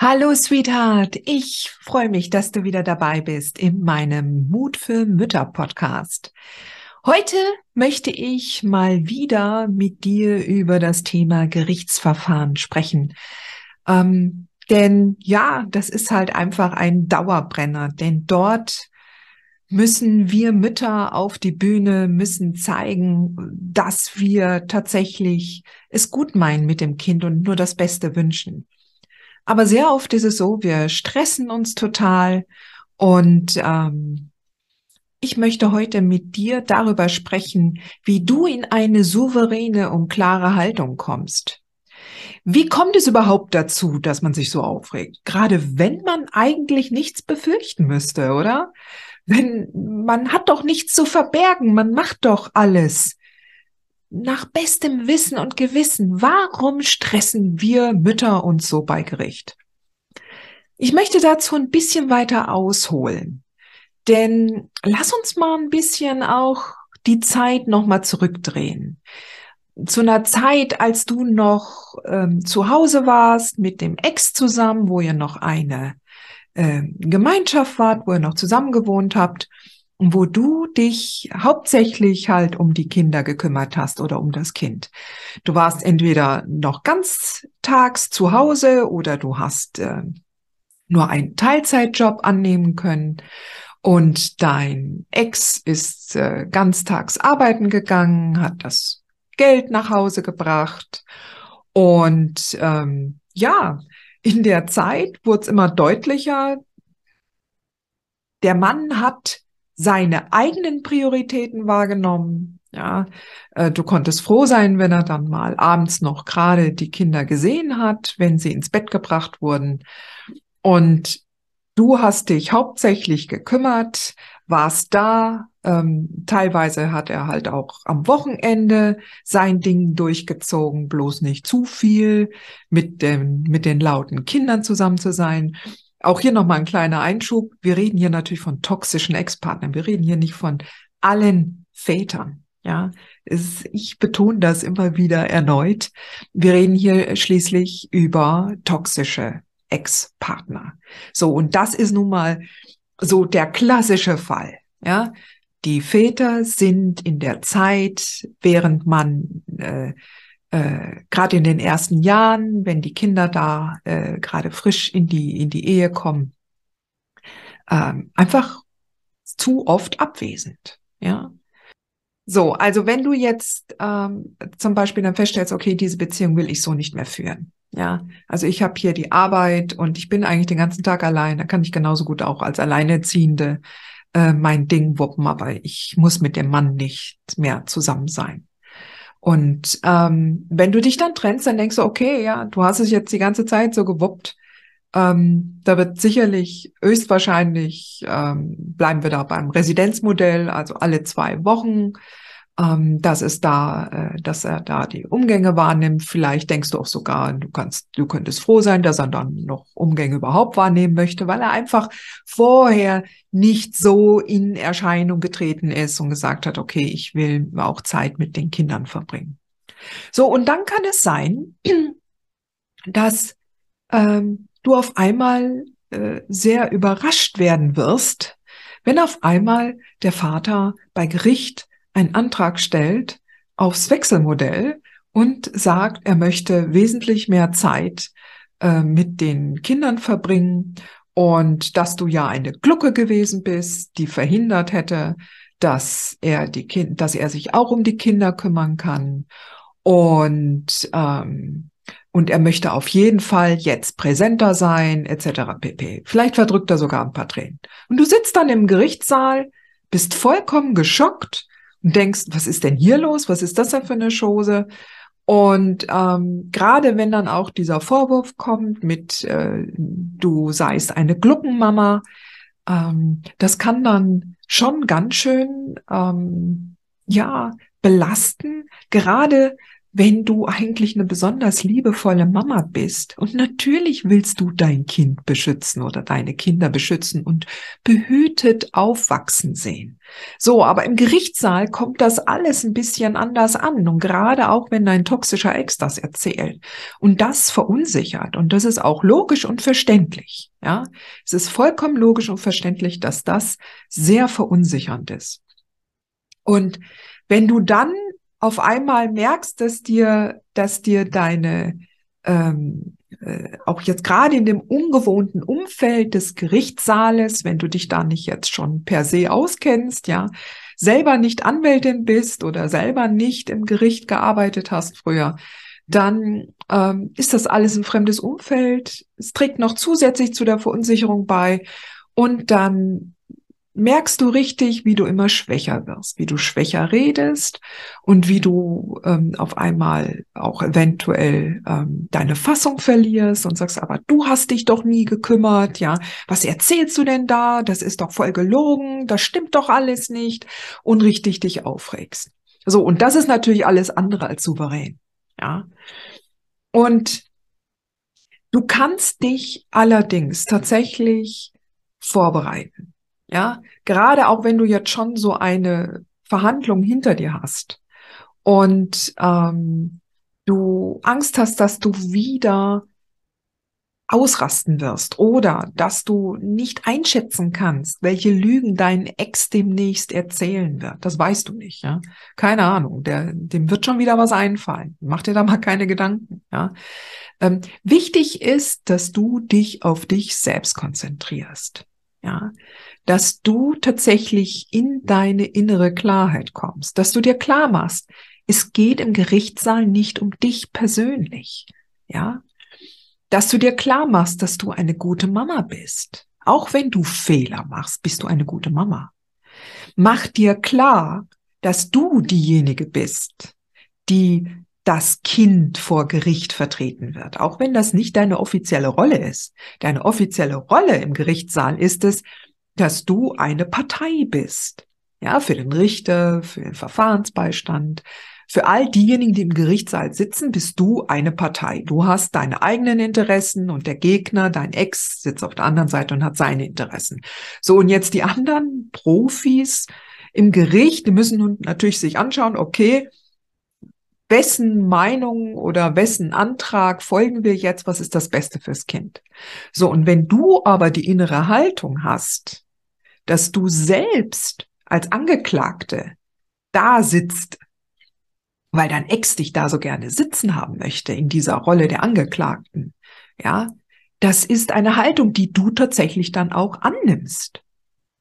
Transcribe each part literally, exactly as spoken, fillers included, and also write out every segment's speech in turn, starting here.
Hallo Sweetheart, ich freue mich, dass du wieder dabei bist in meinem Mut für Mütter Podcast. Heute möchte ich mal wieder mit dir über das Thema Gerichtsverfahren sprechen. Ähm, denn ja, das ist halt einfach ein Dauerbrenner, denn dort müssen wir Mütter auf die Bühne, müssen zeigen, dass wir tatsächlich es gut meinen mit dem Kind und nur das Beste wünschen. Aber sehr oft ist es so, wir stressen uns total und ähm, ich möchte heute mit dir darüber sprechen, wie du in eine souveräne und klare Haltung kommst. Wie kommt es überhaupt dazu, dass man sich so aufregt? Gerade wenn man eigentlich nichts befürchten müsste, oder? Wenn man hat doch nichts zu verbergen, man macht doch alles nach bestem Wissen und Gewissen. Warum stressen wir Mütter uns so bei Gericht? Ich möchte dazu ein bisschen weiter ausholen, denn lass uns mal ein bisschen auch die Zeit nochmal zurückdrehen. Zu einer Zeit, als du noch ähm, zu Hause warst, mit dem Ex zusammen, wo ihr noch eine äh, Gemeinschaft wart, wo ihr noch zusammen gewohnt habt, wo du dich hauptsächlich halt um die Kinder gekümmert hast oder um das Kind. Du warst entweder noch ganz tags zu Hause oder du hast äh, nur einen Teilzeitjob annehmen können und dein Ex ist äh, ganztags arbeiten gegangen, hat das Geld nach Hause gebracht und ähm, ja, in der Zeit wurde es immer deutlicher, der Mann hat seine eigenen Prioritäten wahrgenommen. Ja, du konntest froh sein, wenn er dann mal abends noch gerade die Kinder gesehen hat, wenn sie ins Bett gebracht wurden. Und du hast dich hauptsächlich gekümmert, warst da. Ähm, teilweise hat er halt auch am Wochenende sein Ding durchgezogen, bloß nicht zu viel, mit dem, mit den lauten Kindern zusammen zu sein. Auch hier nochmal ein kleiner Einschub. Wir reden hier natürlich von toxischen Ex-Partnern. Wir reden hier nicht von allen Vätern. Ja, es, ich betone das immer wieder erneut. Wir reden hier schließlich über toxische Ex-Partner. So, und das ist nun mal so der klassische Fall. Ja, die Väter sind in der Zeit, während man äh, Äh, gerade in den ersten Jahren, wenn die Kinder da äh, gerade frisch in die in die Ehe kommen, ähm, einfach zu oft abwesend. Ja, so, also wenn du jetzt ähm, zum Beispiel dann feststellst, okay, diese Beziehung will ich so nicht mehr führen. Ja, also ich habe hier die Arbeit und ich bin eigentlich den ganzen Tag allein. Da kann ich genauso gut auch als Alleinerziehende äh, mein Ding wuppen, aber ich muss mit dem Mann nicht mehr zusammen sein. Und ähm, wenn du dich dann trennst, dann denkst du, okay, ja, du hast es jetzt die ganze Zeit so gewuppt. Ähm, da wird sicherlich, höchstwahrscheinlich, ähm, bleiben wir da beim Residenzmodell, also alle zwei Wochen, ähm, dass es da, äh, dass er da die Umgänge wahrnimmt. Vielleicht denkst du auch sogar, du kannst, du könntest froh sein, dass er dann noch Umgänge überhaupt wahrnehmen möchte, weil er einfach vorher nicht so in Erscheinung getreten ist und gesagt hat, okay, ich will auch Zeit mit den Kindern verbringen. So, und dann kann es sein, dass ähm, du auf einmal äh, sehr überrascht werden wirst, wenn auf einmal der Vater bei Gericht einen Antrag stellt aufs Wechselmodell und sagt, er möchte wesentlich mehr Zeit äh, mit den Kindern verbringen. Und dass du ja eine Glucke gewesen bist, die verhindert hätte, dass er die Kind, dass er sich auch um die Kinder kümmern kann. Und ähm, Und er möchte auf jeden Fall jetzt präsenter sein, et cetera pp. Vielleicht verdrückt er sogar ein paar Tränen. Und du sitzt dann im Gerichtssaal, bist vollkommen geschockt und denkst, was ist denn hier los? Was ist das denn für eine Chose? Und ähm, gerade wenn dann auch dieser Vorwurf kommt mit, äh, du seist eine Gluckenmama, ähm, das kann dann schon ganz schön ähm, ja belasten, gerade wenn du eigentlich eine besonders liebevolle Mama bist. Und natürlich willst du dein Kind beschützen oder deine Kinder beschützen und behütet aufwachsen sehen. So, aber im Gerichtssaal kommt das alles ein bisschen anders an. Und gerade auch, wenn dein toxischer Ex das erzählt. Und das verunsichert. Und das ist auch logisch und verständlich. Ja, es ist vollkommen logisch und verständlich, dass das sehr verunsichernd ist. Und wenn du dann auf einmal merkst, dass dir, dass dir deine, ähm, äh, auch jetzt gerade in dem ungewohnten Umfeld des Gerichtssaales, wenn du dich da nicht jetzt schon per se auskennst, ja, selber nicht Anwältin bist oder selber nicht im Gericht gearbeitet hast früher, dann ähm, ist das alles ein fremdes Umfeld. Es trägt noch zusätzlich zu der Verunsicherung bei. Und dann merkst du richtig, wie du immer schwächer wirst, wie du schwächer redest und wie du ähm, auf einmal auch eventuell ähm, deine Fassung verlierst und sagst, aber du hast dich doch nie gekümmert, ja, was erzählst du denn da, das ist doch voll gelogen, das stimmt doch alles nicht und richtig dich aufregst. So, und das ist natürlich alles andere als souverän, ja. Und du kannst dich allerdings tatsächlich vorbereiten. Ja, gerade auch wenn du jetzt schon so eine Verhandlung hinter dir hast und ähm, du Angst hast, dass du wieder ausrasten wirst oder dass du nicht einschätzen kannst, welche Lügen dein Ex demnächst erzählen wird. Das weißt du nicht, ja. Keine Ahnung, der, dem wird schon wieder was einfallen. Mach dir da mal keine Gedanken, ja. Ähm, wichtig ist, dass du dich auf dich selbst konzentrierst. Ja, dass du tatsächlich in deine innere Klarheit kommst, dass du dir klar machst, es geht im Gerichtssaal nicht um dich persönlich, ja, dass du dir klar machst, dass du eine gute Mama bist. Auch wenn du Fehler machst, bist du eine gute Mama. Mach dir klar, dass du diejenige bist, die das Kind vor Gericht vertreten wird, auch wenn das nicht deine offizielle Rolle ist. Deine offizielle Rolle im Gerichtssaal ist es, dass du eine Partei bist. Ja, für den Richter, für den Verfahrensbeistand, für all diejenigen, die im Gerichtssaal sitzen, bist du eine Partei. Du hast deine eigenen Interessen und der Gegner, dein Ex, sitzt auf der anderen Seite und hat seine Interessen. So, und jetzt die anderen Profis im Gericht, die müssen nun natürlich sich anschauen, okay, wessen Meinung oder wessen Antrag folgen wir jetzt? Was ist das Beste fürs Kind? So, und wenn du aber die innere Haltung hast, dass du selbst als Angeklagte da sitzt, weil dein Ex dich da so gerne sitzen haben möchte in dieser Rolle der Angeklagten, ja, das ist eine Haltung, die du tatsächlich dann auch annimmst,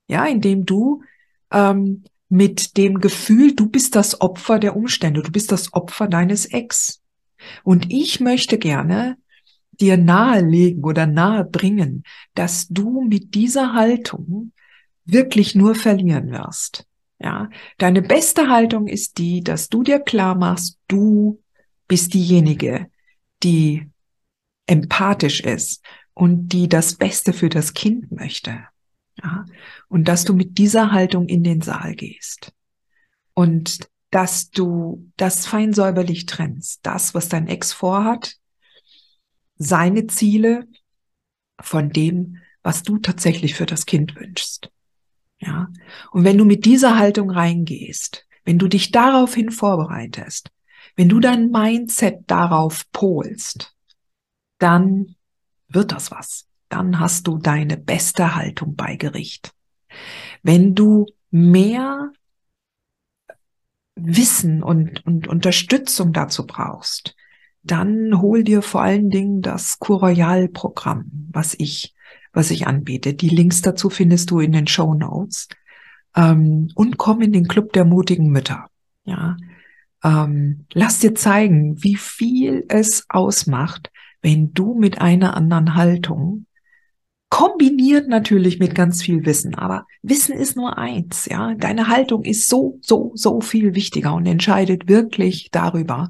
ja, indem du ähm, mit dem Gefühl, du bist das Opfer der Umstände, du bist das Opfer deines Ex. Und ich möchte gerne dir nahelegen oder nahebringen, dass du mit dieser Haltung wirklich nur verlieren wirst. Ja, deine beste Haltung ist die, dass du dir klar machst, du bist diejenige, die empathisch ist und die das Beste für das Kind möchte. Ja, und dass du mit dieser Haltung in den Saal gehst und dass du das fein säuberlich trennst, das, was dein Ex vorhat, seine Ziele von dem, was du tatsächlich für das Kind wünschst. Ja, und wenn du mit dieser Haltung reingehst, wenn du dich daraufhin vorbereitest, wenn du dein Mindset darauf polst, dann wird das was. Dann hast du deine beste Haltung bei Gericht. Wenn du mehr Wissen und, und Unterstützung dazu brauchst, dann hol dir vor allen Dingen das Kurroyal-Programm, was ich, was ich anbiete. Die Links dazu findest du in den Shownotes. Ähm, und komm in den Club der mutigen Mütter. Ja, ähm, lass dir zeigen, wie viel es ausmacht, wenn du mit einer anderen Haltung, kombiniert natürlich mit ganz viel Wissen, aber Wissen ist nur eins, ja. Deine Haltung ist so, so, so viel wichtiger und entscheidet wirklich darüber,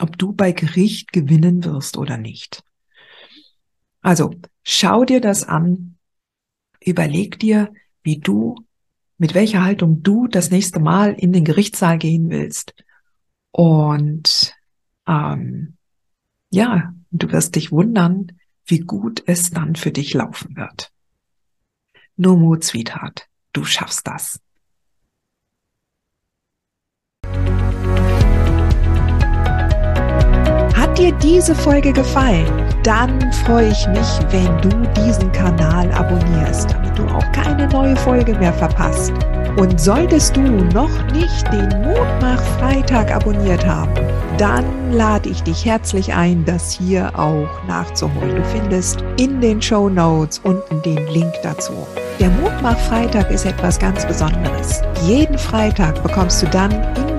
ob du bei Gericht gewinnen wirst oder nicht. Also, schau dir das an, überleg dir, wie du, mit welcher Haltung du das nächste Mal in den Gerichtssaal gehen willst. Und ähm, ja, du wirst dich wundern, wie gut es dann für dich laufen wird. Nur Mut, Sweetheart, du schaffst das. Hat dir diese Folge gefallen? Dann freue ich mich, wenn du diesen Kanal abonnierst, damit du auch keine neue Folge mehr verpasst. Und solltest du noch nicht den Mutmach-Freitag abonniert haben, dann lade ich dich herzlich ein, das hier auch nachzuholen. Du findest in den Shownotes unten den Link dazu. Der Mutmach-Freitag ist etwas ganz Besonderes. Jeden Freitag bekommst du dann in